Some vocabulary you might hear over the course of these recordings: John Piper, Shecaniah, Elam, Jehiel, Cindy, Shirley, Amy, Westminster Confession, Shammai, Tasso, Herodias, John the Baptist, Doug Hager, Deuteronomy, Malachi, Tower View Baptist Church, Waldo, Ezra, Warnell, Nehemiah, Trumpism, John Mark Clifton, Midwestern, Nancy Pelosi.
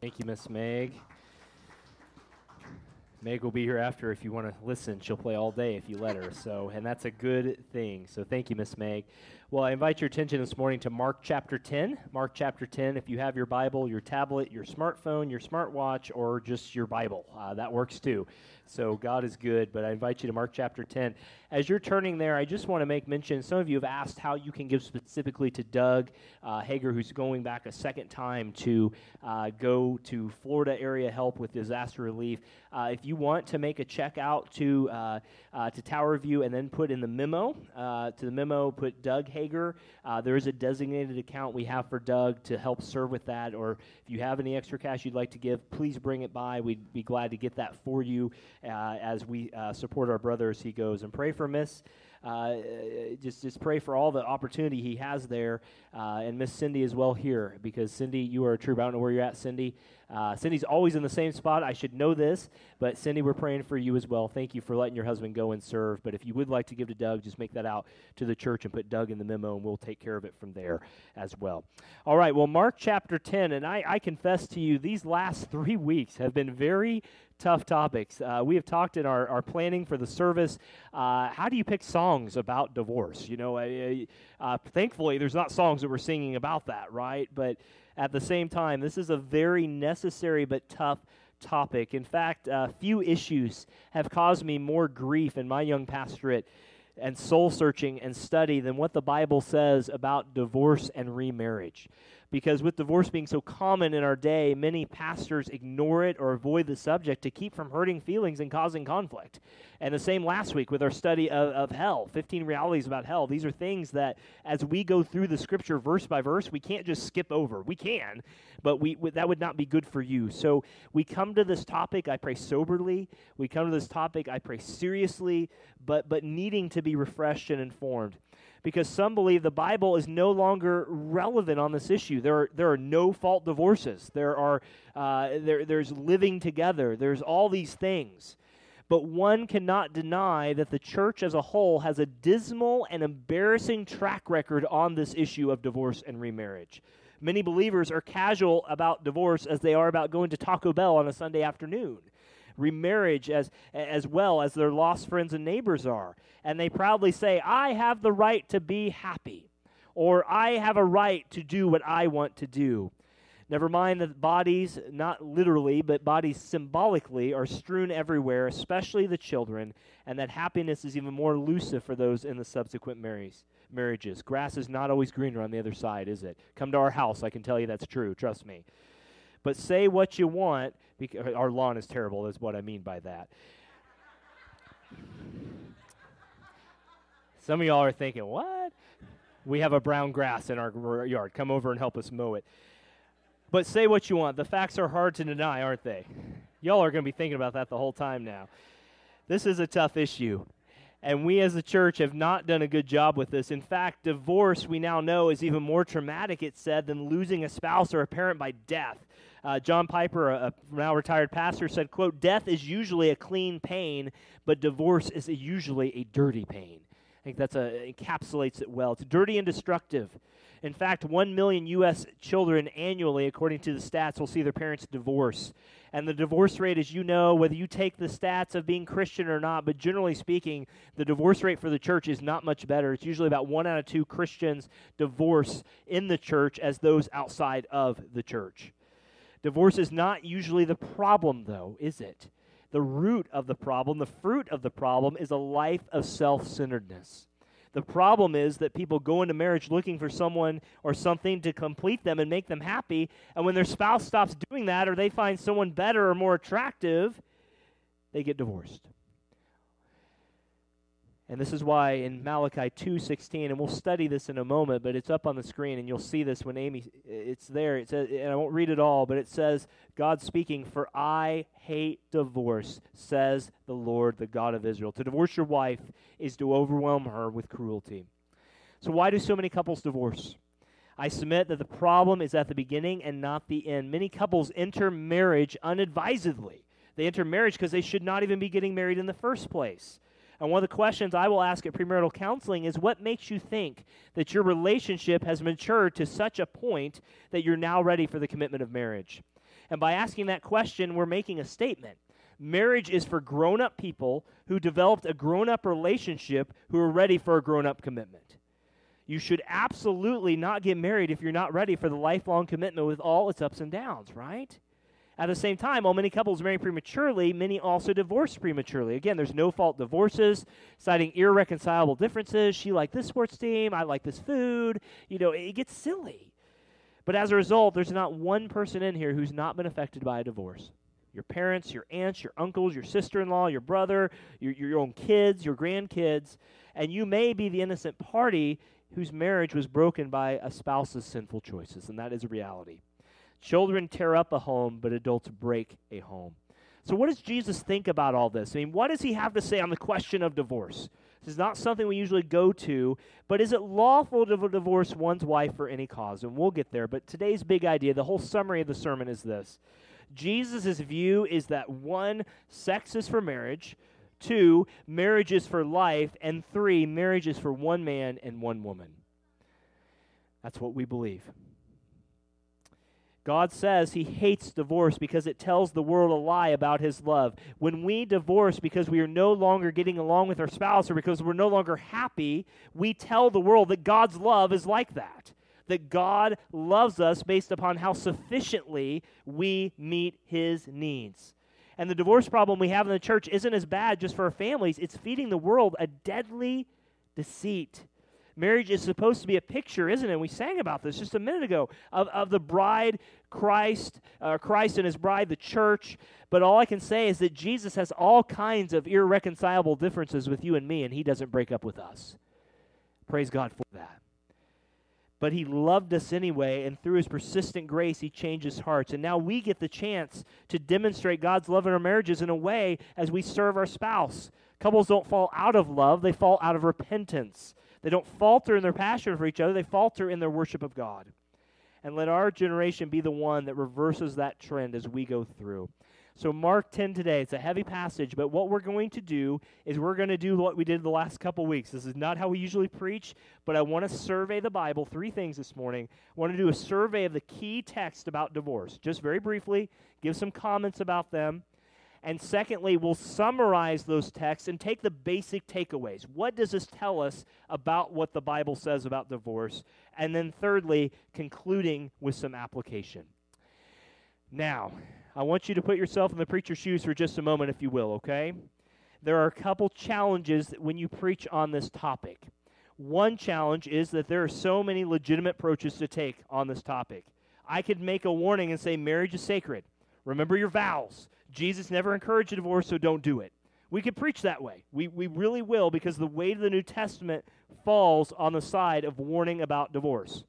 Thank you, Miss Meg. Meg will be here after if you want to listen. She'll play all day if you let her, and that's a good thing. So thank you, Miss Meg. Well, I invite your attention this morning to Mark chapter 10. Mark chapter 10, if you have your Bible, your tablet, your smartphone, your smartwatch, or just your Bible, that works too. So God is good, but I invite you to Mark chapter 10. As you're turning there, I just want to make mention, some of you have asked how you can give specifically to Doug Hager, who's going back a second time to go to Florida area help with disaster relief. If you want to make a check out to Tower View and then put in the memo, put Doug Hager. There is a designated account we have for Doug to help serve with that, or if you have any extra cash you'd like to give, please bring it by. We'd be glad to get that for you. As we support our brother as he goes, and pray for Miss, just pray for all the opportunity he has there, and Miss Cindy as well here, because Cindy, you are a trooper. I don't know where you're at, Cindy. Cindy's always in the same spot. I should know this, but Cindy, we're praying for you as well. Thank you for letting your husband go and serve. But if you would like to give to Doug, just make that out to the church and put Doug in the memo, and we'll take care of it from there as well. All right, well, Mark chapter 10, and I confess to you, these last 3 weeks have been very tough topics. We have talked in our planning for the service, how do you pick songs about divorce? You know, thankfully, there's not songs that we're singing about that, right? But at the same time, this is a very necessary but tough topic. In fact, few issues have caused me more grief in my young pastorate and soul-searching and study than what the Bible says about divorce and remarriage. Because with divorce being so common in our day, many pastors ignore it or avoid the subject to keep from hurting feelings and causing conflict. And the same last week with our study of hell, 15 realities about hell. These are things that as we go through the scripture verse by verse, we can't just skip over. We can, but that would not be good for you. So we come to this topic, I pray soberly. We come to this topic, I pray seriously, but needing to be refreshed and informed. Because some believe the Bible is no longer relevant on this issue. There are no-fault divorces. There's living together. There's all these things. But one cannot deny that the church as a whole has a dismal and embarrassing track record on this issue of divorce and remarriage. Many believers are casual about divorce as they are about going to Taco Bell on a Sunday afternoon. Remarriage as well as their lost friends and neighbors are. And they proudly say, I have the right to be happy, or I have a right to do what I want to do. Never mind that bodies, not literally, but bodies symbolically are strewn everywhere, especially the children, and that happiness is even more elusive for those in the subsequent marriages. Grass is not always greener on the other side, is it? Come to our house, I can tell you that's true, trust me. But say what you want, because our lawn is terrible, is what I mean by that. Some of y'all are thinking, what? We have a brown grass in our yard. Come over and help us mow it. But say what you want. The facts are hard to deny, aren't they? Y'all are going to be thinking about that the whole time now. This is a tough issue. And we as the church have not done a good job with this. In fact, divorce, we now know, is even more traumatic, it's said, than losing a spouse or a parent by death. John Piper, a now retired pastor, said, quote, death is usually a clean pain, but divorce is usually a dirty pain. I think that encapsulates it well. It's dirty and destructive. In fact, 1 million U.S. children annually, according to the stats, will see their parents divorce. And the divorce rate, as you know, whether you take the stats of being Christian or not, but generally speaking, the divorce rate for the church is not much better. It's usually about 1 out of 2 Christians divorce in the church as those outside of the church. Divorce is not usually the problem, though, is it? The root of the problem, the fruit of the problem, is a life of self-centeredness. The problem is that people go into marriage looking for someone or something to complete them and make them happy, and when their spouse stops doing that or they find someone better or more attractive, they get divorced. And this is why in Malachi 2:16, and we'll study this in a moment, but it's up on the screen, and you'll see this when Amy, it's there. It says, and I won't read it all, but it says, God speaking, for I hate divorce, says the Lord, the God of Israel. To divorce your wife is to overwhelm her with cruelty. So why do so many couples divorce? I submit that the problem is at the beginning and not the end. Many couples enter marriage unadvisedly. They enter marriage because they should not even be getting married in the first place. And one of the questions I will ask at premarital counseling is, what makes you think that your relationship has matured to such a point that you're now ready for the commitment of marriage? And by asking that question, we're making a statement. Marriage is for grown-up people who developed a grown-up relationship who are ready for a grown-up commitment. You should absolutely not get married if you're not ready for the lifelong commitment with all its ups and downs, right? At the same time, while many couples marry prematurely, many also divorce prematurely. Again, there's no-fault divorces, citing irreconcilable differences. She liked this sports team, I like this food. You know, it gets silly. But as a result, there's not one person in here who's not been affected by a divorce. Your parents, your aunts, your uncles, your sister-in-law, your brother, your own kids, your grandkids. And you may be the innocent party whose marriage was broken by a spouse's sinful choices, and that is a reality. Children tear up a home, but adults break a home. So what does Jesus think about all this? I mean, what does he have to say on the question of divorce? This is not something we usually go to, but is it lawful to divorce one's wife for any cause? And we'll get there, but today's big idea, the whole summary of the sermon is this. Jesus' view is that 1, sex is for marriage, 2, marriage is for life, and 3, marriage is for one man and one woman. That's what we believe. God says he hates divorce because it tells the world a lie about his love. When we divorce because we are no longer getting along with our spouse or because we're no longer happy, we tell the world that God's love is like that God loves us based upon how sufficiently we meet his needs. And the divorce problem we have in the church isn't as bad just for our families. It's feeding the world a deadly deceit. Marriage is supposed to be a picture, isn't it? We sang about this just a minute ago, of the bride, Christ and his bride, the church. But all I can say is that Jesus has all kinds of irreconcilable differences with you and me, and he doesn't break up with us. Praise God for that. But he loved us anyway, and through his persistent grace, he changes hearts. And now we get the chance to demonstrate God's love in our marriages in a way as we serve our spouse. Couples don't fall out of love, they fall out of repentance. They don't falter in their passion for each other. They falter in their worship of God. And let our generation be the one that reverses that trend as we go through. So Mark 10 today, it's a heavy passage, but what we're going to do is we're going to do what we did the last couple weeks. This is not how we usually preach, but I want to survey the Bible, 3 things this morning. I want to do a survey of the key text about divorce, just very briefly, give some comments about them. And secondly, we'll summarize those texts and take the basic takeaways. What does this tell us about what the Bible says about divorce? And then thirdly, concluding with some application. Now, I want you to put yourself in the preacher's shoes for just a moment, if you will, okay? There are a couple challenges when you preach on this topic. One challenge is that there are so many legitimate approaches to take on this topic. I could make a warning and say marriage is sacred. Remember your vows. Jesus never encouraged a divorce, so don't do it. We could preach that way. We really will, because the weight of the New Testament falls on the side of warning about divorce.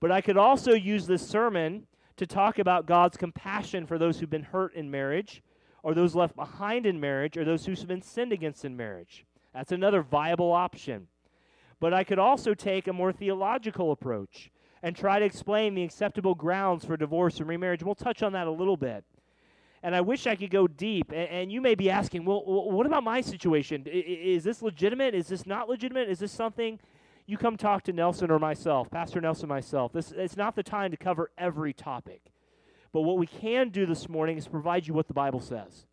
But I could also use this sermon to talk about God's compassion for those who've been hurt in marriage, or those left behind in marriage, or those who've been sinned against in marriage. That's another viable option. But I could also take a more theological approach and try to explain the acceptable grounds for divorce and remarriage. We'll touch on that a little bit. And I wish I could go deep, and you may be asking, well, what about my situation? Is this legitimate? Is this not legitimate? Is this something? You come talk to Nelson or myself, Pastor Nelson, myself. It's not the time to cover every topic. But what we can do this morning is provide you what the Bible says.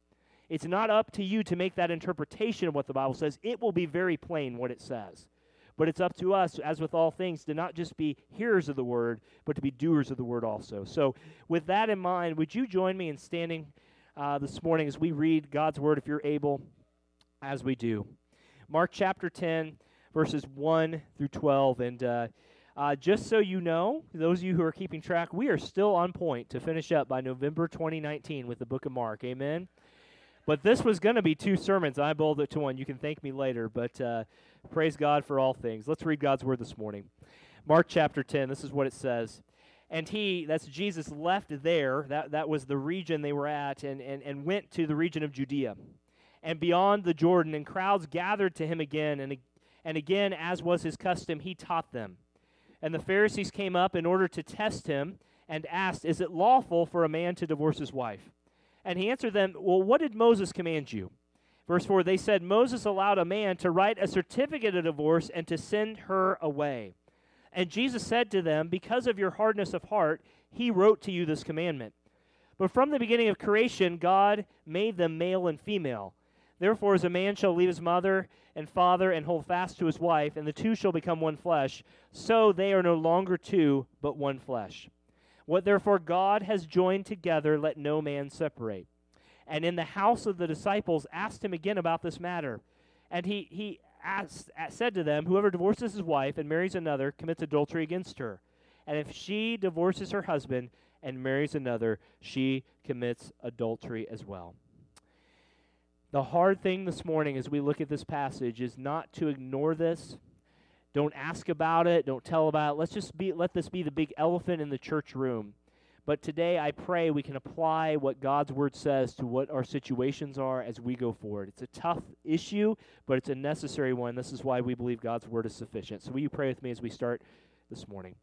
It's not up to you to make that interpretation of what the Bible says. It will be very plain what it says. But it's up to us, as with all things, to not just be hearers of the word, but to be doers of the word also. So with that in mind, would you join me in standing this morning as we read God's word, if you're able, as we do? Mark chapter 10, verses 1 through 12. And just so you know, those of you who are keeping track, we are still on point to finish up by November 2019 with the book of Mark. Amen? But this was going to be 2 sermons. I boiled it to 1. You can thank me later, but praise God for all things. Let's read God's word this morning. Mark chapter 10, this is what it says. And he, that's Jesus, left there. That was the region they were at, and went to the region of Judea and beyond the Jordan, and crowds gathered to him again. And again, as was his custom, he taught them. And the Pharisees came up in order to test him and asked, "Is it lawful for a man to divorce his wife?" And he answered them, "Well, what did Moses command you?" Verse 4, they said, "Moses allowed a man to write a certificate of divorce and to send her away." And Jesus said to them, "Because of your hardness of heart, he wrote to you this commandment. But from the beginning of creation, God made them male and female. Therefore, as a man shall leave his mother and father and hold fast to his wife, and the two shall become one flesh, so they are no longer two, but one flesh. What therefore God has joined together, let no man separate." And in the house of the disciples asked him again about this matter. And he said to them, "Whoever divorces his wife and marries another commits adultery against her. And if she divorces her husband and marries another, she commits adultery as well." The hard thing this morning as we look at this passage is not to ignore this. Don't ask about it. Don't tell about it. Let this be the big elephant in the church room. But today I pray we can apply what God's word says to what our situations are as we go forward. It's a tough issue, but it's a necessary one. This is why we believe God's word is sufficient. So will you pray with me as we start this morning?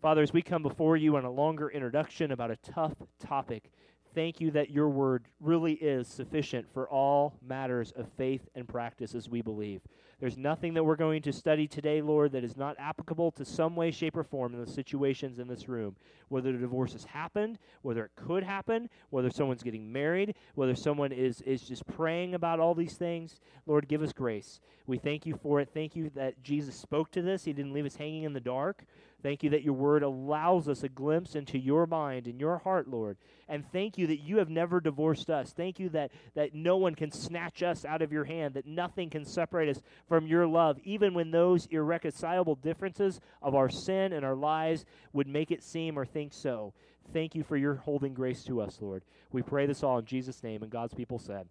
Father, as we come before you on a longer introduction about a tough topic, Thank you that your word really is sufficient for all matters of faith and practice as we believe. There's nothing that we're going to study today, Lord, that is not applicable to some way, shape, or form in the situations in this room. Whether the divorce has happened, whether it could happen, whether someone's getting married, whether someone is just praying about all these things, Lord, give us grace. We thank you for it. Thank you that Jesus spoke to this. He didn't leave us hanging in the dark. Thank you that your word allows us a glimpse into your mind and your heart, Lord. And thank you that you have never divorced us. Thank you that no one can snatch us out of your hand, that nothing can separate us from your love, even when those irreconcilable differences of our sin and our lives would make it seem or think so. Thank you for your holding grace to us, Lord. We pray this all in Jesus' name, and God's people said,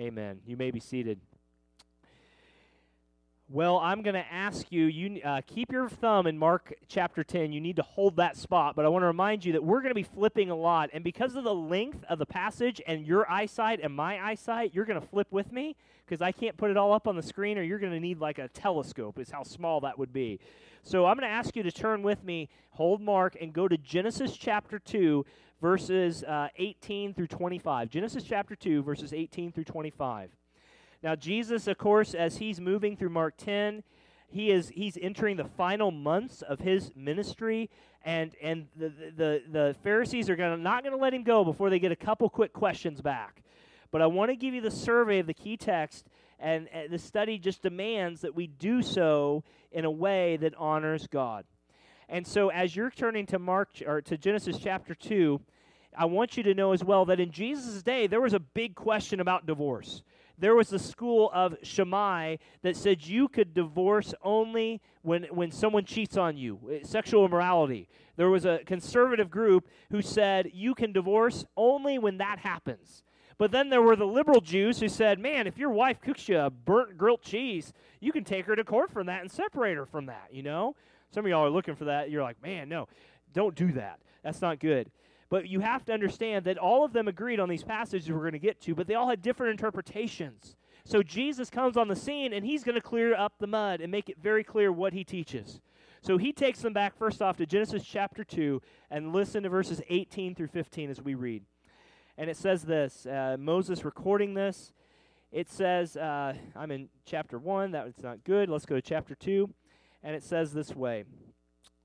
amen. You may be seated. Well, I'm going to ask you keep your thumb in Mark chapter 10. You need to hold that spot, but I want to remind you that we're going to be flipping a lot, and because of the length of the passage and your eyesight and my eyesight, you're going to flip with me because I can't put it all up on the screen, or you're going to need like a telescope is how small that would be. So I'm going to ask you to turn with me, hold Mark, and go to Genesis chapter 2, verses 18 through 25. Genesis chapter 2, verses 18 through 25. Now, Jesus, of course, as he's moving through Mark 10, he's entering the final months of his ministry, and the Pharisees are not going to let him go before they get a couple quick questions back. But I want to give you the survey of the key text, and the study just demands that we do so in a way that honors God. And so, as you're turning to Genesis chapter 2, I want you to know as well that in Jesus' day, there was a big question about divorce. There was the school of Shammai that said you could divorce only when someone cheats on you, sexual immorality. There was a conservative group who said you can divorce only when that happens. But then there were the liberal Jews who said, man, if your wife cooks you a burnt grilled cheese, you can take her to court from that and separate her from that, you know? Some of y'all are looking for that. You're like, man, no, don't do that. That's not good. But you have to understand that all of them agreed on these passages we're going to get to, but they all had different interpretations. So Jesus comes on the scene, and he's going to clear up the mud and make it very clear what he teaches. So he takes them back, first off, to Genesis chapter 2, and listen to verses 18 through 15 as we read. And it says this, Moses recording this. It says, I'm in chapter 1, that's not good. Let's go to chapter 2, and it says this way.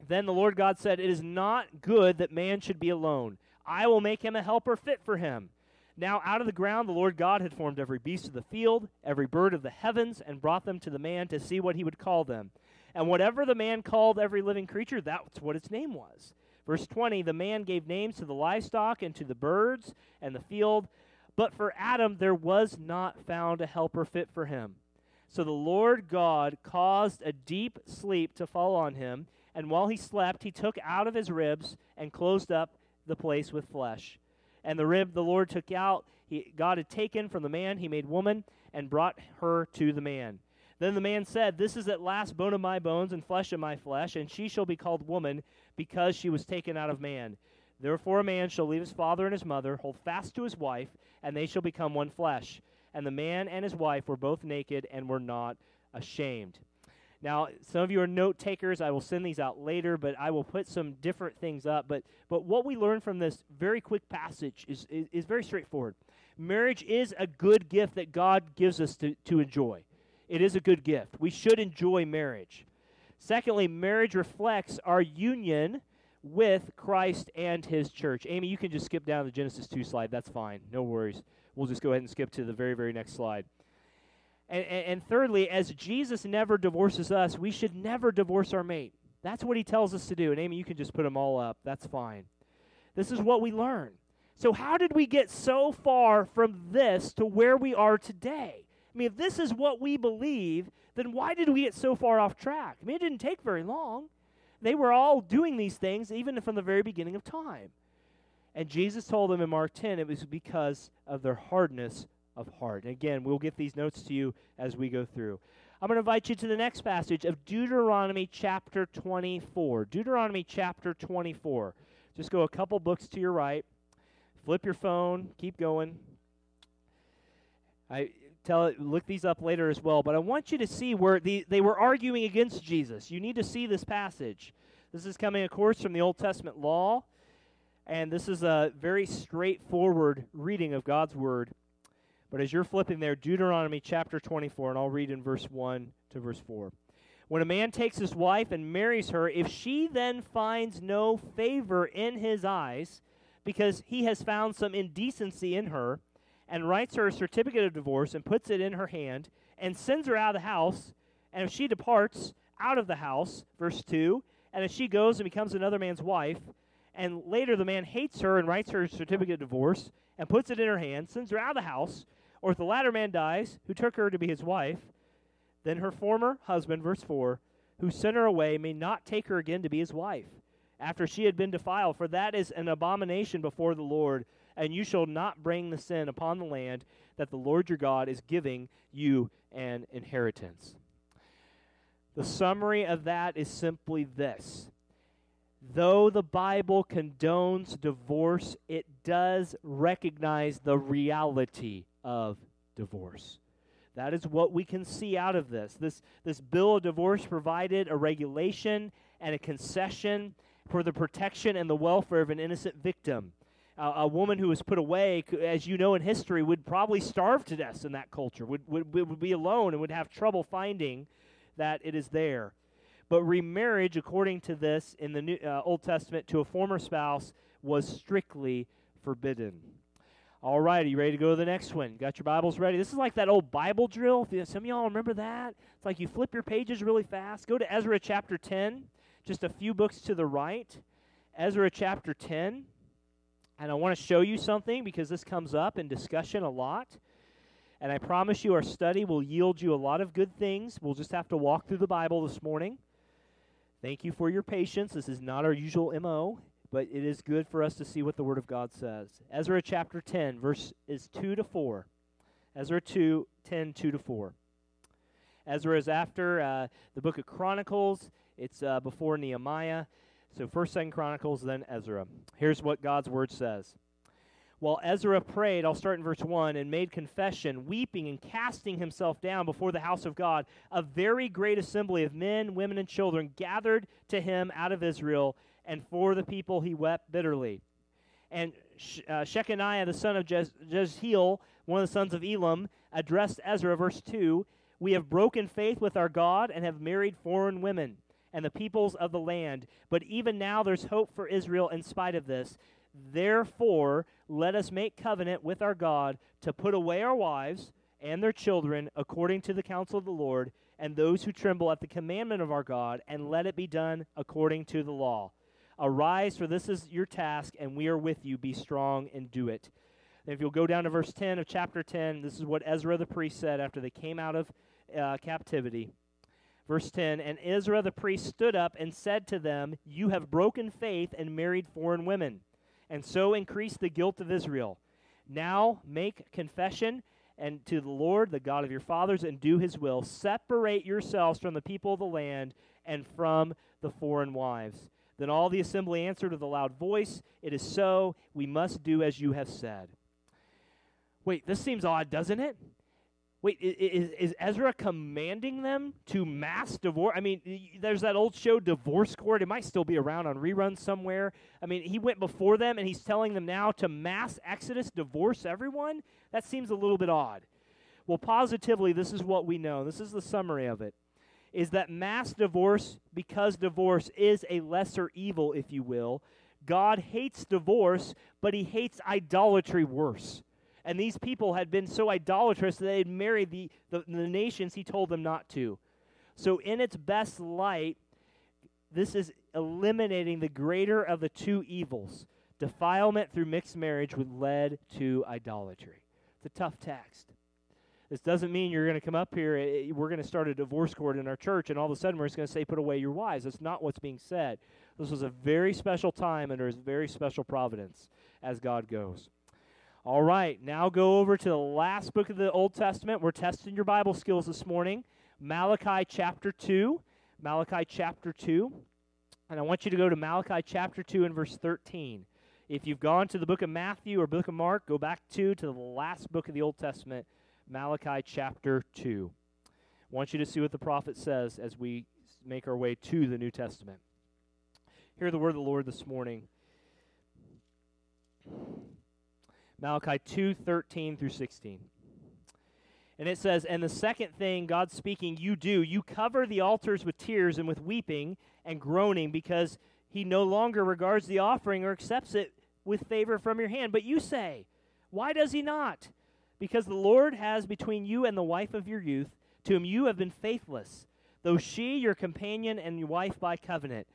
Then the Lord God said, it is not good that man should be alone. I will make him a helper fit for him. Now out of the ground the Lord God had formed every beast of the field, every bird of the heavens, and brought them to the man to see what he would call them. And whatever the man called every living creature, that's what its name was. Verse 20, the man gave names to the livestock and to the birds and the field, but for Adam there was not found a helper fit for him. So the Lord God caused a deep sleep to fall on him, and while he slept, he took out of his ribs and closed up the place with flesh. And the rib the Lord took out, God had taken from the man, he made woman, and brought her to the man. Then the man said, this is at last bone of my bones and flesh of my flesh, and she shall be called woman because she was taken out of man. Therefore a man shall leave his father and his mother, hold fast to his wife, and they shall become one flesh. And the man and his wife were both naked and were not ashamed. Now, some of you are note takers. I will send these out later, but I will put some different things up. But what we learn from this very quick passage is very straightforward. Marriage is a good gift that God gives us to enjoy. It is a good gift. We should enjoy marriage. Secondly, marriage reflects our union with Christ and his church. Amy, you can just skip down to the Genesis 2 slide. That's fine. No worries. We'll just go ahead and skip to the very, very next slide. And thirdly, as Jesus never divorces us, we should never divorce our mate. That's what he tells us to do. And Amy, you can just put them all up. That's fine. This is what we learn. So how did we get so far from this to where we are today? I mean, if this is what we believe, then why did we get so far off track? I mean, it didn't take very long. They were all doing these things even from the very beginning of time. And Jesus told them in Mark 10 it was because of their hardness of heart. Again, we'll get these notes to you as we go through. I'm going to invite you to the next passage of Deuteronomy chapter 24. Deuteronomy chapter 24. Just go a couple books to your right. Flip your phone. Keep going. Look these up later as well, but I want you to see where they were arguing against Jesus. You need to see this passage. This is coming, of course, from the Old Testament law. And this is a very straightforward reading of God's Word. But as you're flipping there, Deuteronomy chapter 24, and I'll read in verse 1 to verse 4. When a man takes his wife and marries her, if she then finds no favor in his eyes, because he has found some indecency in her, and writes her a certificate of divorce and puts it in her hand, and sends her out of the house, and if she departs out of the house, verse 2, and if she goes and becomes another man's wife, and later the man hates her and writes her a certificate of divorce and puts it in her hand, sends her out of the house, or if the latter man dies, who took her to be his wife, then her former husband, verse 4, who sent her away may not take her again to be his wife, after she had been defiled, for that is an abomination before the Lord, and you shall not bring the sin upon the land that the Lord your God is giving you an inheritance. The summary of that is simply this. Though the Bible condones divorce, it does recognize the reality of divorce. That is what we can see out of this. This bill of divorce provided a regulation and a concession for the protection and the welfare of an innocent victim. A woman who was put away, as you know in history, would probably starve to death in that culture, would be alone and would have trouble finding that it is there. But remarriage, according to this in the Old Testament, to a former spouse was strictly forbidden. All right, are you ready to go to the next one? Got your Bibles ready? This is like that old Bible drill. Some of y'all remember that? It's like you flip your pages really fast. Go to Ezra chapter 10, just a few books to the right. Ezra chapter 10, and I want to show you something because this comes up in discussion a lot. And I promise you our study will yield you a lot of good things. We'll just have to walk through the Bible this morning. Thank you for your patience. This is not our usual MO, but it is good for us to see what the Word of God says. Ezra chapter 10, verse is 2 to 4. Ezra 2, 10, 2 to 4. Ezra is after the book of Chronicles. It's before Nehemiah. So 1st and 2nd Chronicles, then Ezra. Here's what God's Word says. While Ezra prayed, I'll start in verse 1, and made confession, weeping and casting himself down before the house of God, a very great assembly of men, women, and children gathered to him out of Israel, and for the people he wept bitterly. And Shecaniah, the son of Jehiel, one of the sons of Elam, addressed Ezra, verse 2, "We have broken faith with our God and have married foreign women and the peoples of the land. But even now there's hope for Israel in spite of this. Therefore, let us make covenant with our God to put away our wives and their children according to the counsel of the Lord and those who tremble at the commandment of our God, and let it be done according to the law. Arise, for this is your task, and we are with you. Be strong and do it." And if you'll go down to verse 10 of chapter 10, this is what Ezra the priest said after they came out of captivity. Verse 10, "And Ezra the priest stood up and said to them, 'You have broken faith and married foreign women, and so increase the guilt of Israel. Now make confession and to the Lord, the God of your fathers, and do his will. Separate yourselves from the people of the land and from the foreign wives.' Then all the assembly answered with a loud voice, 'It is so, we must do as you have said.'" Wait, this seems odd, doesn't it? Wait, is Ezra commanding them to mass divorce? I mean, there's that old show, Divorce Court. It might still be around on reruns somewhere. I mean, he went before them, and he's telling them now to mass exodus, divorce everyone? That seems a little bit odd. Well, positively, this is what we know. This is the summary of it, is that mass divorce, because divorce is a lesser evil, if you will. God hates divorce, but he hates idolatry worse. And these people had been so idolatrous that they had married the nations he told them not to. So in its best light, this is eliminating the greater of the two evils. Defilement through mixed marriage would lead to idolatry. It's a tough text. This doesn't mean you're going to come up here, we're going to start a divorce court in our church, and all of a sudden we're just going to say, put away your wives. That's not what's being said. This was a very special time under his very special providence as God goes. All right, now go over to the last book of the Old Testament. We're testing your Bible skills this morning. Malachi chapter 2. Malachi chapter 2. And I want you to go to Malachi chapter 2 and verse 13. If you've gone to the book of Matthew or book of Mark, go back to the last book of the Old Testament, Malachi chapter 2. I want you to see what the prophet says as we make our way to the New Testament. Hear the word of the Lord this morning. Malachi 2:13 through 16. And it says, and the second thing, God speaking, you do. You cover the altars with tears and with weeping and groaning because he no longer regards the offering or accepts it with favor from your hand. But you say, why does he not? Because the Lord has between you and the wife of your youth, to whom you have been faithless, though she, your companion and your wife by covenant.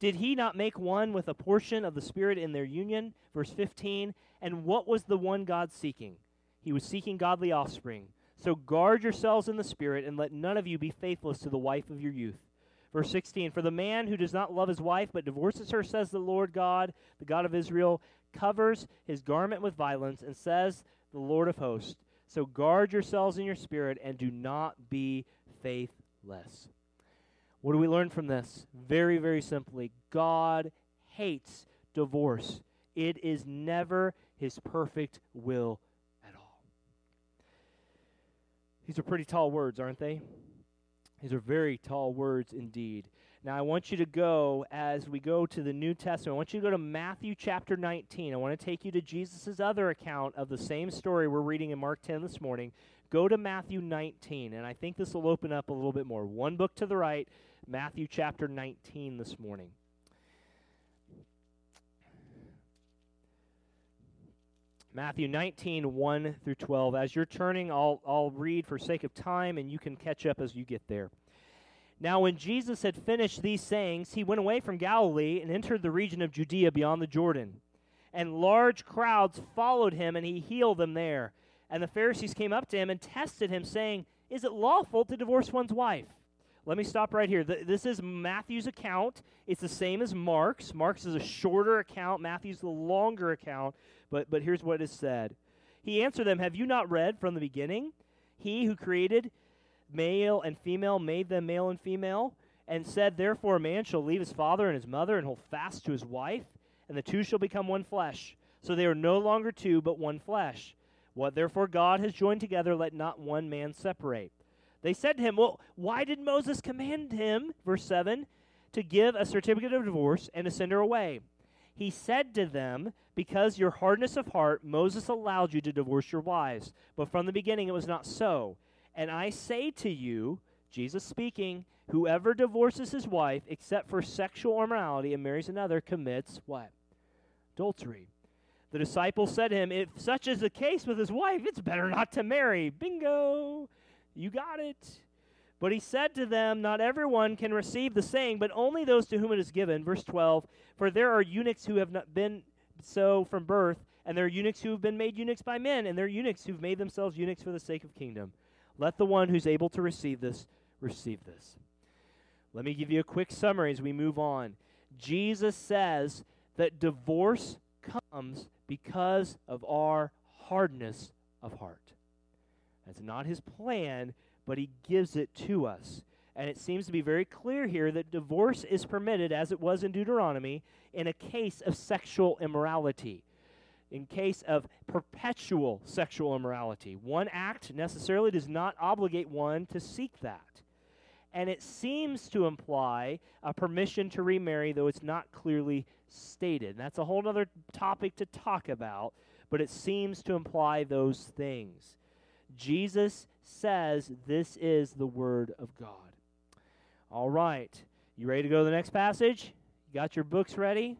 Did he not make one with a portion of the Spirit in their union? Verse 15, and what was the one God seeking? He was seeking godly offspring. So guard yourselves in the Spirit, and let none of you be faithless to the wife of your youth. Verse 16, for the man who does not love his wife but divorces her, says the Lord God, the God of Israel, covers his garment with violence, and says the Lord of hosts. So guard yourselves in your spirit, and do not be faithless. What do we learn from this? Very, very simply, God hates divorce. It is never his perfect will. These are pretty tall words, aren't they? These are very tall words indeed. Now, I want you to go, as we go to the New Testament, I want you to go to Matthew chapter 19. I want to take you to Jesus' other account of the same story we're reading in Mark 10 this morning. Go to Matthew 19, and I think this will open up a little bit more. One book to the right, Matthew chapter 19 this morning. Matthew 19, 1 through 12. As you're turning, I'll read for sake of time, and you can catch up as you get there. Now, when Jesus had finished these sayings, he went away from Galilee and entered the region of Judea beyond the Jordan. And large crowds followed him, and he healed them there. And the Pharisees came up to him and tested him, saying, is it lawful to divorce one's wife? Let me stop right here. This is Matthew's account. It's the same as Mark's. Mark's is a shorter account. Matthew's the longer account. But here's what is said. He answered them, have you not read from the beginning? He who created male and female made them male and female, and said, therefore a man shall leave his father and his mother and hold fast to his wife, and the two shall become one flesh. So they are no longer two, but one flesh. What therefore God has joined together, let not one man separate. They said to him, well, why did Moses command him, verse 7, to give a certificate of divorce and to send her away? He said to them, because your hardness of heart, Moses allowed you to divorce your wives. But from the beginning it was not so. And I say to you, Jesus speaking, whoever divorces his wife, except for sexual immorality, and marries another, commits what? Adultery. The disciples said to him, if such is the case with his wife, it's better not to marry. Bingo! You got it. But he said to them, not everyone can receive the saying, but only those to whom it is given. Verse 12, for there are eunuchs who have not been so from birth, and there are eunuchs who have been made eunuchs by men, and there are eunuchs who have made themselves eunuchs for the sake of kingdom. Let the one who's able to receive this, receive this. Let me give you a quick summary as we move on. Jesus says that divorce comes because of our hardness of heart. That's not his plan, but he gives it to us. And it seems to be very clear here that divorce is permitted, as it was in Deuteronomy, in a case of sexual immorality, in case of perpetual sexual immorality. One act necessarily does not obligate one to seek that. And it seems to imply a permission to remarry, though it's not clearly stated. And that's a whole other topic to talk about, but it seems to imply those things. Jesus says this is the Word of God. All right. You ready to go to the next passage? You got your books ready?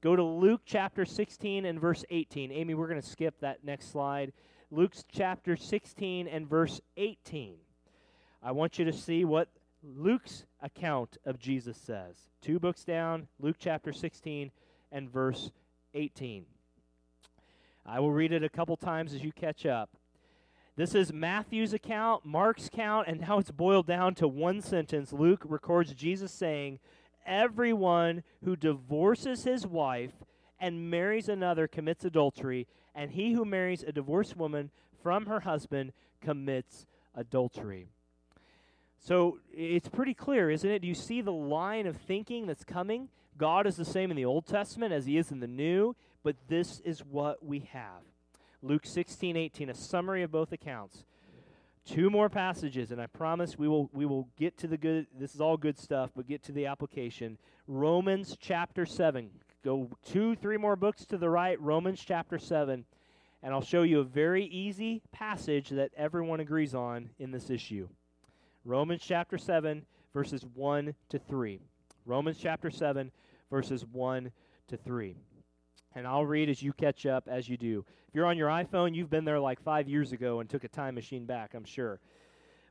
Go to Luke chapter 16 and verse 18. Amy, we're going to skip that next slide. Luke chapter 16 and verse 18. I want you to see what Luke's account of Jesus says. Two books down, Luke chapter 16 and verse 18. I will read it a couple times as you catch up. This is Matthew's account, Mark's account, and now it's boiled down to one sentence. Luke records Jesus saying, everyone who divorces his wife and marries another commits adultery, and he who marries a divorced woman from her husband commits adultery. So it's pretty clear, isn't it? Do you see the line of thinking that's coming? God is the same in the Old Testament as he is in the New, but this is what we have. Luke 16, 18, a summary of both accounts. Two more passages, and I promise we will get to the good. This is all good stuff, but get to the application. Romans chapter 7. Go 2, 3 more books to the right, Romans chapter 7. and I'll show you a very easy passage that everyone agrees on in this issue. Romans chapter 7, verses 1 to 3. Romans chapter 7, verses 1 to 3. And I'll read as you catch up as you do. If you're on your iPhone, you've been there like 5 years ago and took a time machine back, I'm sure.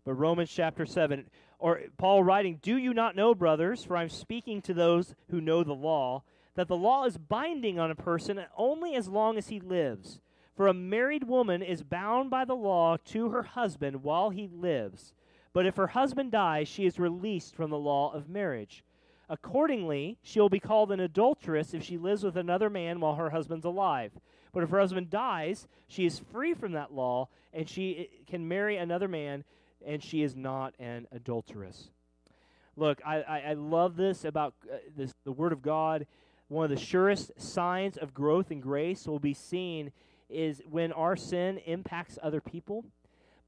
But Romans chapter 7, or Paul writing, "Do you not know, brothers, for I'm speaking to those who know the law, that the law is binding on a person only as long as he lives. For a married woman is bound by the law to her husband while he lives. But if her husband dies, she is released from the law of marriage. Accordingly, she will be called an adulteress if she lives with another man while her husband's alive. But if her husband dies, she is free from that law, and she can marry another man, and she is not an adulteress." Look, I love this about this, the Word of God. One of the surest signs of growth and grace will be seen is when our sin impacts other people.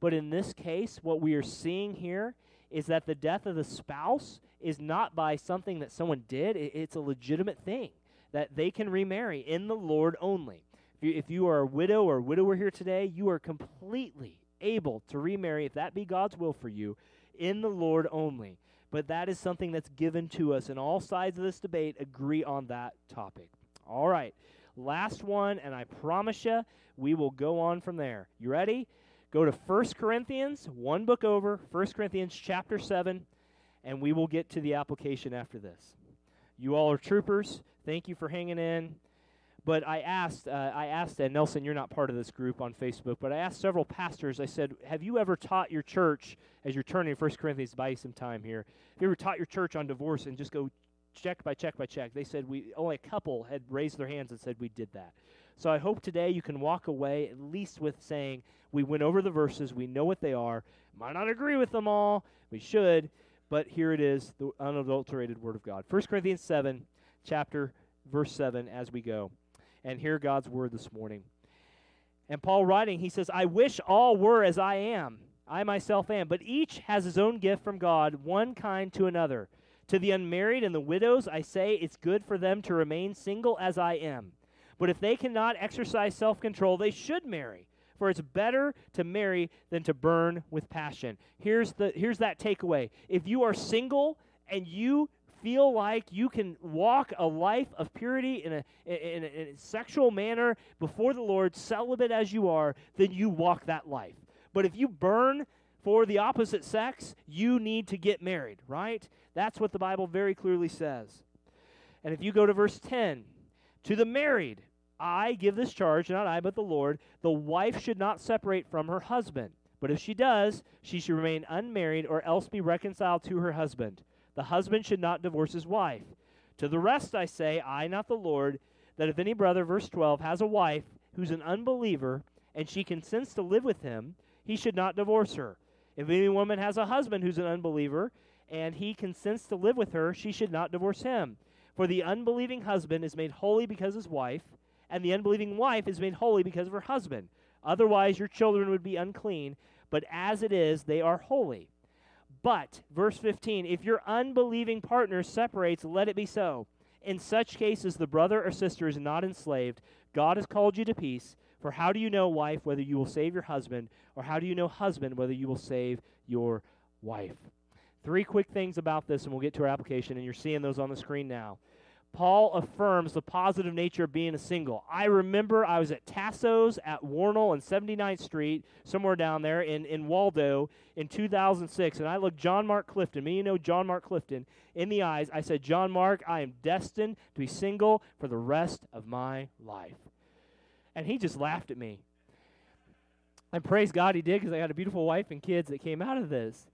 But in this case, what we are seeing here is that the death of the spouse is not by something that someone did. It's a legitimate thing that they can remarry in the Lord only. If you are a widow or a widower here today, you are completely able to remarry, if that be God's will for you, in the Lord only. But that is something that's given to us, and all sides of this debate agree on that topic. All right, last one, and I promise you we will go on from there. You ready? Go to 1 Corinthians, one book over, 1 Corinthians chapter 7, and we will get to the application after this. You all are troopers. Thank you for hanging in. But I asked, and Nelson, you're not part of this group on Facebook, but I asked several pastors, I said, have you ever taught your church, as you're turning 1 Corinthians, buy you some time here, have you ever taught your church on divorce and just go check by check by check? They said only a couple had raised their hands and said we did that. So I hope today you can walk away at least with saying we went over the verses, we know what they are, might not agree with them all, we should, but here it is, the unadulterated Word of God. 1 Corinthians 7, chapter verse 7 as we go. And hear God's word this morning. And Paul writing, he says, "I wish all were as I am. I myself am. But each has his own gift from God, one kind to another. To the unmarried and the widows, I say it's good for them to remain single as I am. But if they cannot exercise self-control, they should marry. For it's better to marry than to burn with passion." Here's that takeaway. If you are single and you feel like you can walk a life of purity in a sexual manner before the Lord, celibate as you are, then you walk that life. But if you burn for the opposite sex, you need to get married, right? That's what the Bible very clearly says. And if you go to verse 10, "To the married, I give this charge, not I, but the Lord, the wife should not separate from her husband. But if she does, she should remain unmarried or else be reconciled to her husband. The husband should not divorce his wife. To the rest I say, I, not the Lord, that if any brother," verse 12, "has a wife who's an unbeliever, and she consents to live with him, he should not divorce her. If any woman has a husband who's an unbeliever, and he consents to live with her, she should not divorce him. For the unbelieving husband is made holy because of his wife, and the unbelieving wife is made holy because of her husband. Otherwise your children would be unclean, but as it is, they are holy. But," verse 15, "if your unbelieving partner separates, let it be so. In such cases, the brother or sister is not enslaved. God has called you to peace. For how do you know, wife, whether you will save your husband? Or how do you know, husband, whether you will save your wife?" Three quick things about this, and we'll get to our application, and you're seeing those on the screen now. Paul affirms the positive nature of being a single. I remember I was at Tasso's at Warnell and 79th Street, somewhere down there in Waldo in 2006, and I looked John Mark Clifton, me, you know John Mark Clifton, in the eyes. I said, "John Mark, I am destined to be single for the rest of my life." And he just laughed at me. And praise God he did, because I had a beautiful wife and kids that came out of this.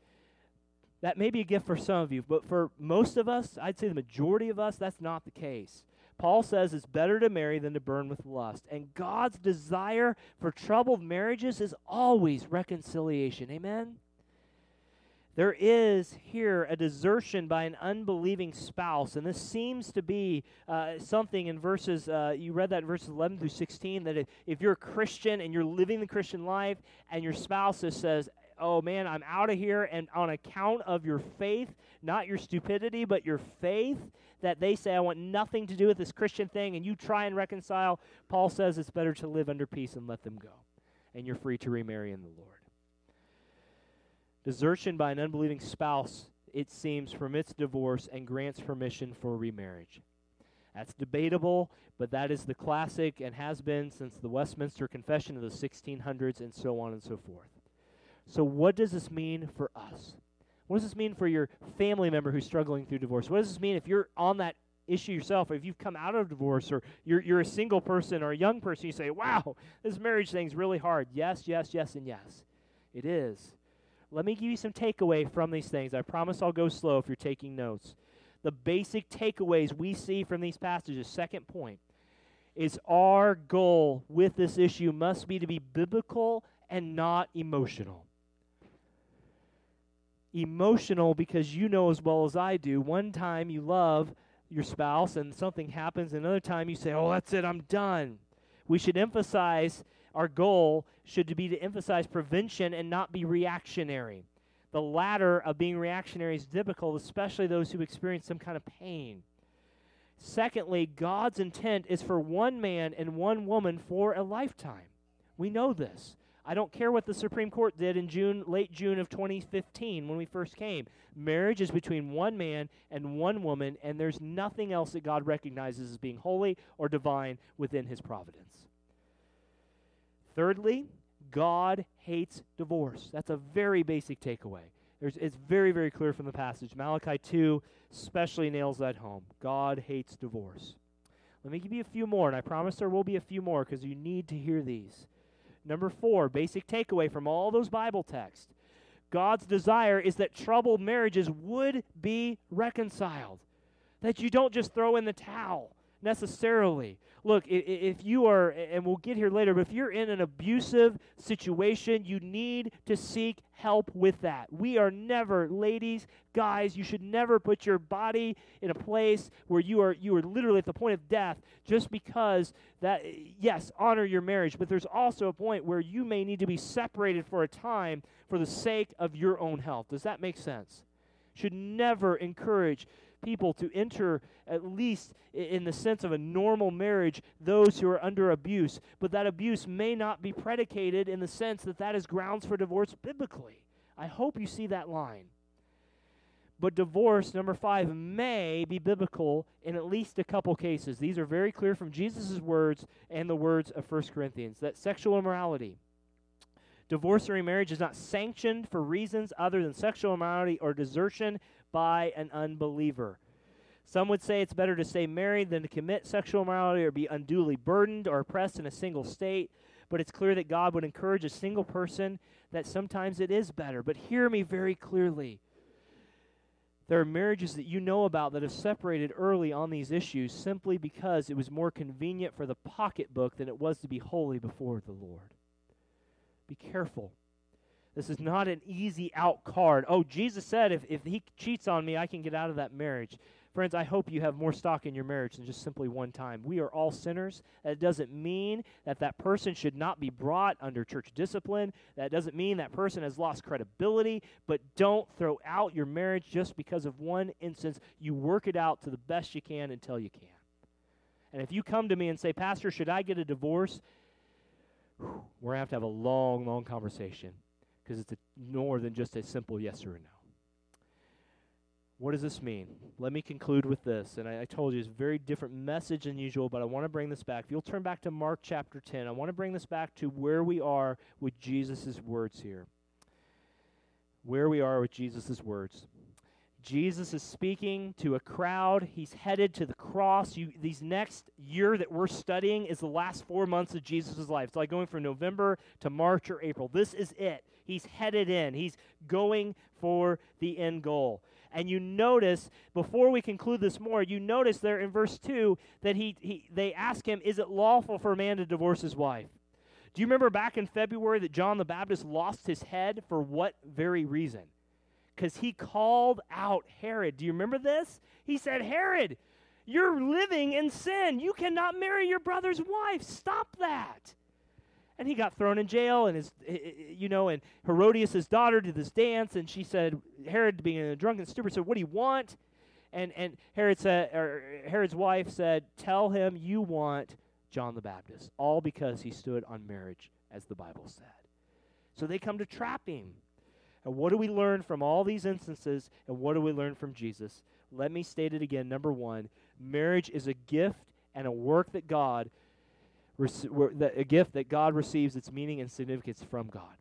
That may be a gift for some of you, but for most of us, I'd say the majority of us, that's not the case. Paul says it's better to marry than to burn with lust. And God's desire for troubled marriages is always reconciliation. Amen? There is here a desertion by an unbelieving spouse, and this seems to be something in verses, you read that in verses 11 through 16, that if you're a Christian and you're living the Christian life and your spouse says, "Oh, man, I'm out of here," and on account of your faith, not your stupidity, but your faith, that they say, I want nothing to do with this Christian thing, and you try and reconcile, Paul says it's better to live under peace and let them go. And you're free to remarry in the Lord. Desertion by an unbelieving spouse, it seems, permits divorce and grants permission for remarriage. That's debatable, but that is the classic and has been since the Westminster Confession of the 1600s and so on and so forth. So what does this mean for us? What does this mean for your family member who's struggling through divorce? What does this mean if you're on that issue yourself, or if you've come out of divorce, or you're a single person or a young person, you say, wow, this marriage thing's really hard. Yes, yes, yes, and yes. It is. Let me give you some takeaway from these things. I promise I'll go slow if you're taking notes. The basic takeaways we see from these passages, second point, is our goal with this issue must be to be biblical and not emotional. Emotional because you know as well as I do, one time you love your spouse and something happens, another time you say, oh, that's it, I'm done. We should emphasize, our goal should be to emphasize prevention and not be reactionary. The latter of being reactionary is difficult, especially those who experience some kind of pain. Secondly, God's intent is for one man and one woman for a lifetime. We know this. I don't care what the Supreme Court did in late June of 2015 when we first came. Marriage is between one man and one woman, and there's nothing else that God recognizes as being holy or divine within his providence. Thirdly, God hates divorce. That's a very basic takeaway. It's very, very clear from the passage. Malachi 2 especially nails that home. God hates divorce. Let me give you a few more, and I promise there will be a few more because you need to hear these. Number 4, basic takeaway from all those Bible texts. God's desire is that troubled marriages would be reconciled, that you don't just throw in the towel necessarily. Look, if you are, and we'll get here later, but if you're in an abusive situation, you need to seek help with that. We are never, ladies, guys, you should never put your body in a place where you are literally at the point of death just because that, yes, honor your marriage, but there's also a point where you may need to be separated for a time for the sake of your own health. Does that make sense? Should never encourage people to enter, at least in the sense of a normal marriage, those who are under abuse. But that abuse may not be predicated in the sense that that is grounds for divorce biblically. I hope you see that line. But divorce, number 5, may be biblical in at least a couple cases. These are very clear from Jesus' words and the words of 1 Corinthians, that sexual immorality. Divorce or remarriage is not sanctioned for reasons other than sexual immorality or desertion by an unbeliever. Some would say it's better to stay married than to commit sexual immorality or be unduly burdened or oppressed in a single state, but it's clear that God would encourage a single person that sometimes it is better. But hear me very clearly. There are marriages that you know about that have separated early on these issues simply because it was more convenient for the pocketbook than it was to be holy before the Lord. Be careful. This is not an easy out card. Oh, Jesus said, if he cheats on me, I can get out of that marriage. Friends, I hope you have more stock in your marriage than just simply one time. We are all sinners. That doesn't mean that that person should not be brought under church discipline. That doesn't mean that person has lost credibility. But don't throw out your marriage just because of one instance. You work it out to the best you can until you can. And if you come to me and say, Pastor, should I get a divorce? We're going to have a long, long conversation. Because it's more than just a simple yes or no. What does this mean? Let me conclude with this. And I told you it's a very different message than usual, but I want to bring this back. If you'll turn back to Mark chapter 10, I want to bring this back to where we are with Jesus' words here. Where we are with Jesus' words. Jesus is speaking to a crowd. He's headed to the cross. These next year that we're studying is the last 4 months of Jesus' life. It's like going from November to March or April. This is it. He's headed in. He's going for the end goal. And you notice, before we conclude this more, you notice there in verse 2 that they ask him, is it lawful for a man to divorce his wife? Do you remember back in February that John the Baptist lost his head for what very reason? Because he called out Herod. Do you remember this? He said, Herod, you're living in sin. You cannot marry your brother's wife. Stop that. And he got thrown in jail, and and Herodias' daughter did this dance, and she said, Herod, being a drunken stupor, said, what do you want? and Herod said, or Herod's wife said, tell him you want John the Baptist, all because he stood on marriage, as the Bible said. So they come to trap him. And what do we learn from all these instances, and what do we learn from Jesus? Let me state it again. Number one, marriage is a gift and a work that God, a gift that God receives its meaning and significance from God.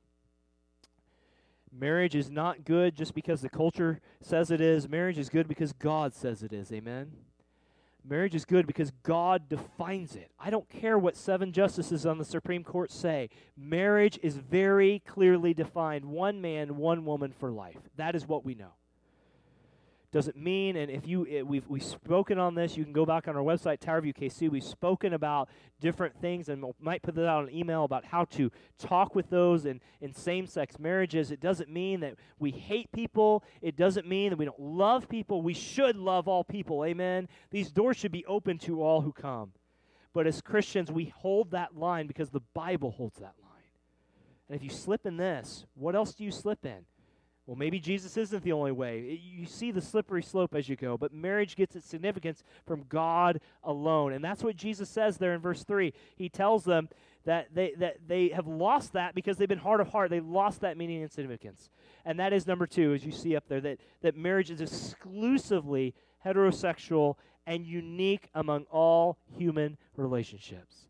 Marriage is not good just because the culture says it is. Marriage is good because God says it is. Amen? Marriage is good because God defines it. I don't care what 7 justices on the Supreme Court say. Marriage is very clearly defined. One man, one woman for life. That is what we know. Doesn't mean, and if you, we've spoken on this, you can go back on our website, Tower View KC. We've spoken about different things, and might put that out on an email about how to talk with those in same-sex marriages. It doesn't mean that we hate people. It doesn't mean that we don't love people. We should love all people, amen? These doors should be open to all who come. But as Christians, we hold that line because the Bible holds that line. And if you slip in this, what else do you slip in? Well, maybe Jesus isn't the only way. You see the slippery slope as you go, but marriage gets its significance from God alone. And that's what Jesus says there in verse 3. He tells them that they have lost that because they've been hard of heart. They lost that meaning and significance. And that is number 2, as you see up there, that marriage is exclusively heterosexual and unique among all human relationships.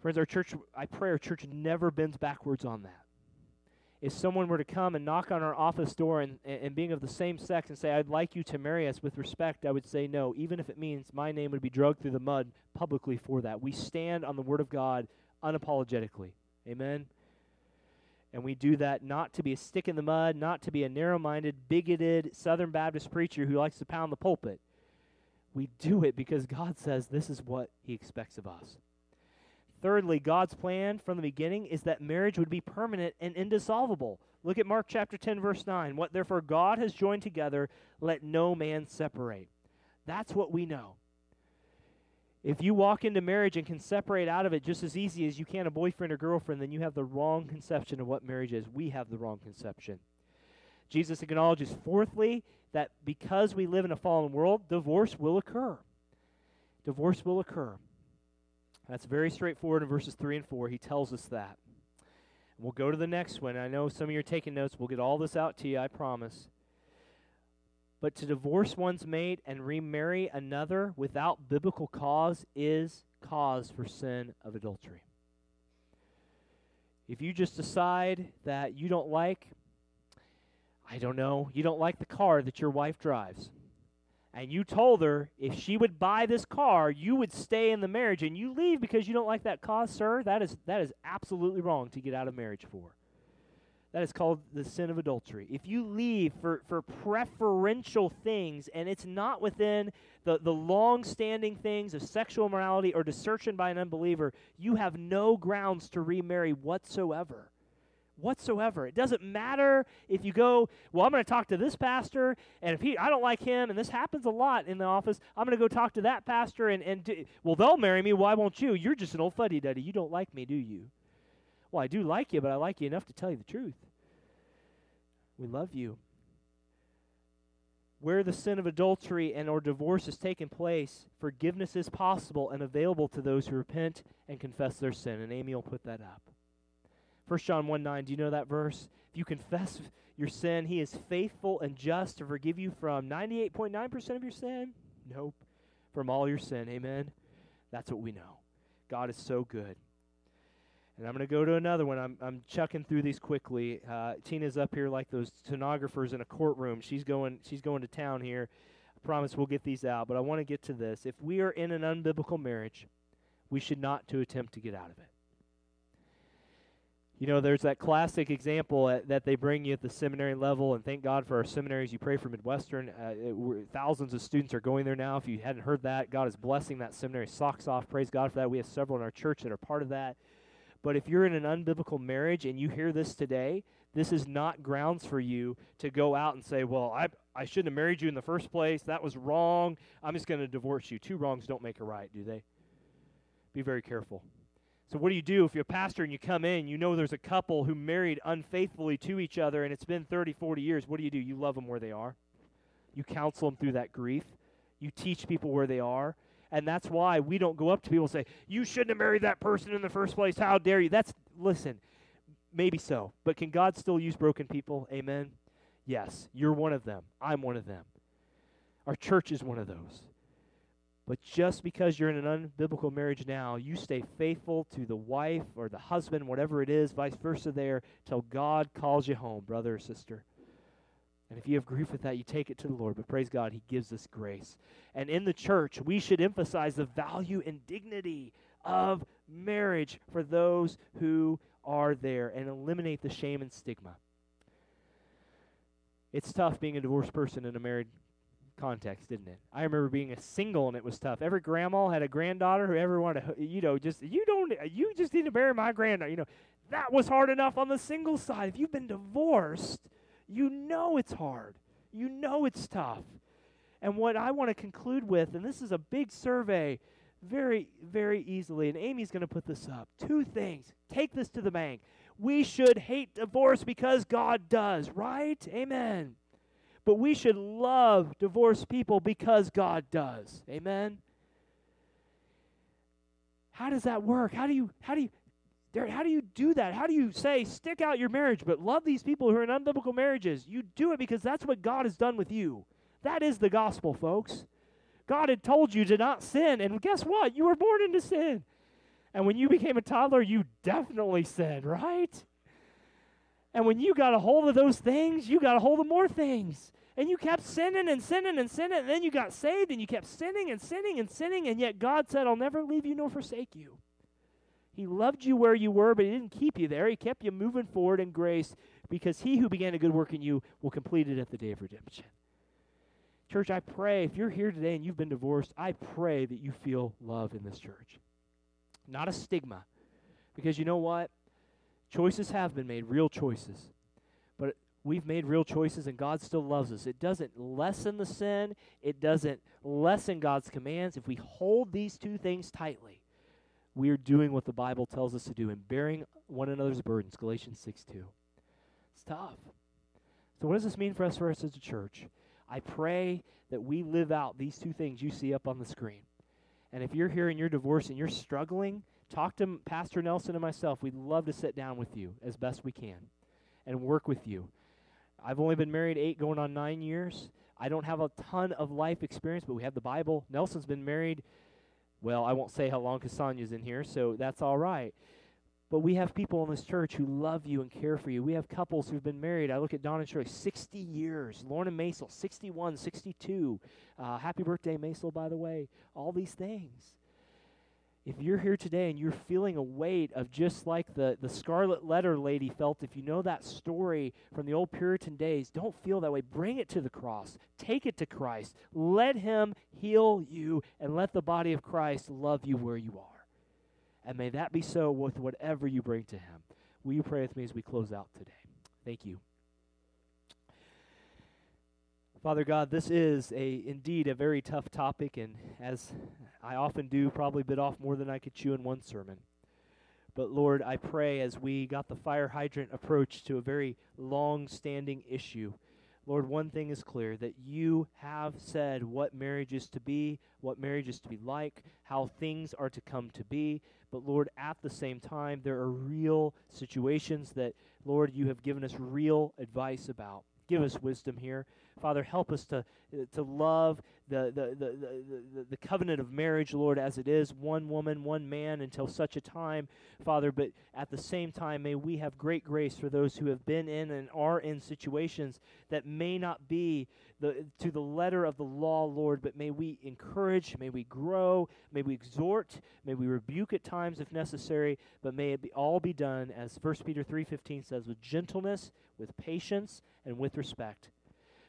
Friends, our church, I pray our church never bends backwards on that. If someone were to come and knock on our office door and being of the same sex and say, I'd like you to marry us, with respect, I would say no, even if it means my name would be dragged through the mud publicly for that. We stand on the Word of God unapologetically. Amen? And we do that not to be a stick in the mud, not to be a narrow-minded, bigoted Southern Baptist preacher who likes to pound the pulpit. We do it because God says this is what He expects of us. Thirdly, God's plan from the beginning is that marriage would be permanent and indissoluble. Look at Mark chapter 10, verse 9. What therefore God has joined together, let no man separate. That's what we know. If you walk into marriage and can separate out of it just as easy as you can a boyfriend or girlfriend, then you have the wrong conception of what marriage is. We have the wrong conception. Jesus acknowledges, fourthly, that because we live in a fallen world, divorce will occur. Divorce will occur. That's very straightforward in verses 3 and 4. He tells us that. We'll go to the next one. I know some of you are taking notes. We'll get all this out to you, I promise. But to divorce one's mate and remarry another without biblical cause is cause for sin of adultery. If you just decide that you don't like, I don't know, you don't like the car that your wife drives, and you told her if she would buy this car, you would stay in the marriage, and you leave because you don't like that cause, sir, that is absolutely wrong to get out of marriage for. That is called the sin of adultery. If you leave for preferential things, and it's not within the long-standing things of sexual immorality or desertion by an unbeliever, you have no grounds to remarry whatsoever. Whatsoever. It doesn't matter if you go, well, I'm going to talk to this pastor, and if I don't like him, and this happens a lot in the office, I'm going to go talk to that pastor, well, they'll marry me, why won't you? You're just an old fuddy-duddy. You don't like me, do you? Well, I do like you, but I like you enough to tell you the truth. We love you. Where the sin of adultery and or divorce has taken place, forgiveness is possible and available to those who repent and confess their sin, and Amy will put that up. 1 John 1:9, do you know that verse? If you confess your sin, He is faithful and just to forgive you from 98.9% of your sin? Nope. From all your sin, amen? That's what we know. God is so good. And I'm going to go to another one. I'm chucking through these quickly. Tina's up here like those stenographers in a courtroom. She's going to town here. I promise we'll get these out, but I want to get to this. If we are in an unbiblical marriage, we should not to attempt to get out of it. You know, there's that classic example that they bring you at the seminary level, and thank God for our seminaries. You pray for Midwestern. Thousands of students are going there now. If you hadn't heard that, God is blessing that seminary. Socks off. Praise God for that. We have several in our church that are part of that. But if you're in an unbiblical marriage and you hear this today, this is not grounds for you to go out and say, well, I shouldn't have married you in the first place. That was wrong. I'm just going to divorce you. Two wrongs don't make a right, do they? Be very careful. So what do you do if you're a pastor and you come in, you know there's a couple who married unfaithfully to each other and it's been 30, 40 years? What do? You love them where they are. You counsel them through that grief. You teach people where they are. And that's why we don't go up to people and say, you shouldn't have married that person in the first place. How dare you? Listen, maybe so. But can God still use broken people? Amen? Yes. You're one of them. I'm one of them. Our church is one of those. But just because you're in an unbiblical marriage now, you stay faithful to the wife or the husband, whatever it is, vice versa there, till God calls you home, brother or sister. And if you have grief with that, you take it to the Lord. But praise God, He gives us grace. And in the church, we should emphasize the value and dignity of marriage for those who are there and eliminate the shame and stigma. It's tough being a divorced person in a married context, isn't it? I remember being a single, and it was tough. Every grandma had a granddaughter who ever wanted to, you just need to marry my granddaughter. You know, that was hard enough on the single side. If you've been divorced, you know it's hard. You know it's tough. And what I want to conclude with, and this is a big survey, very, very easily, and Amy's going to put this up. Two things. Take this to the bank. We should hate divorce because God does, right? Amen. But we should love divorced people because God does. Amen. How does that work? How do you do that? How do you say, stick out your marriage, but love these people who are in unbiblical marriages? You do it because that's what God has done with you. That is the gospel, folks. God had told you to not sin, and guess what? You were born into sin. And when you became a toddler, you definitely sinned, right? And when you got a hold of those things, you got a hold of more things. And you kept sinning and sinning and sinning, and then you got saved, and you kept sinning and sinning and sinning, and yet God said, I'll never leave you nor forsake you. He loved you where you were, but He didn't keep you there. He kept you moving forward in grace because He who began a good work in you will complete it at the day of redemption. Church, I pray, if you're here today and you've been divorced, I pray that you feel loved in this church. Not a stigma. Because you know what? Choices have been made, real choices. But we've made real choices and God still loves us. It doesn't lessen the sin. It doesn't lessen God's commands. If we hold these two things tightly, we are doing what the Bible tells us to do and bearing one another's burdens, Galatians 6:2. It's tough. So what does this mean for us as a church? I pray that we live out these two things you see up on the screen. And if you're here and you're divorced and you're struggling, talk to Pastor Nelson and myself. We'd love to sit down with you as best we can and work with you. I've only been married 8, going on 9 years. I don't have a ton of life experience, but we have the Bible. Nelson's been married, well, I won't say how long because Sonia's in here, so that's all right. But we have people in this church who love you and care for you. We have couples who've been married. I look at Donna and Shirley, 60 years. Lorna Masel, 61, 62. Happy birthday, Masel, by the way. All these things. If you're here today and you're feeling a weight of just like the Scarlet Letter lady felt, if you know that story from the old Puritan days, don't feel that way. Bring it to the cross. Take it to Christ. Let Him heal you and let the body of Christ love you where you are. And may that be so with whatever you bring to Him. Will you pray with me as we close out today? Thank you. Father God, this is indeed a very tough topic, and as I often do, probably bit off more than I could chew in one sermon. But Lord, I pray as we got the fire hydrant approach to a very long-standing issue, Lord, one thing is clear, that You have said what marriage is to be, what marriage is to be like, how things are to come to be. But Lord, at the same time, there are real situations that, Lord, You have given us real advice about. Give us wisdom here. Father, help us to love the covenant of marriage, Lord, as it is, one woman, one man, until such a time, Father. But at the same time, may we have great grace for those who have been in and are in situations that may not be to the letter of the law, Lord, but may we encourage, may we grow, may we exhort, may we rebuke at times if necessary, but may it all be done, as 1 Peter 3:15 says, with gentleness, with patience, and with respect.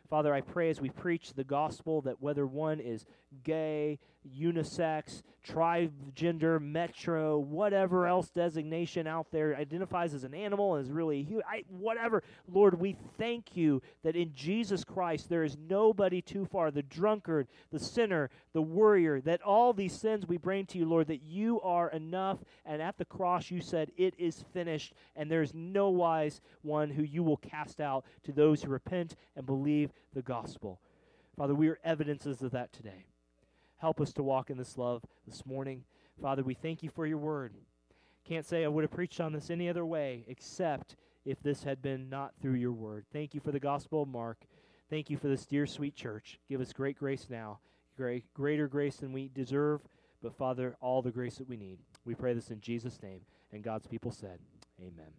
Father, I pray as we preach the gospel that whether one is gay, unisex, transgender, metro, whatever else designation out there, identifies as an animal, is really whatever. Lord, we thank You that in Jesus Christ there is nobody too far, the drunkard, the sinner, the worrier, that all these sins we bring to You, Lord, that You are enough, and at the cross You said, it is finished, and there is no wise one who You will cast out to those who repent and believe the gospel. Father, we are evidences of that today. Help us to walk in this love this morning. Father, we thank you for your word. Can't say I would have preached on this any other way except if this had been not through your word. Thank you for the gospel of Mark. Thank you for this dear, sweet church. Give us great grace now, greater grace than we deserve, but Father, all the grace that we need. We pray this in Jesus' name, and God's people said, amen.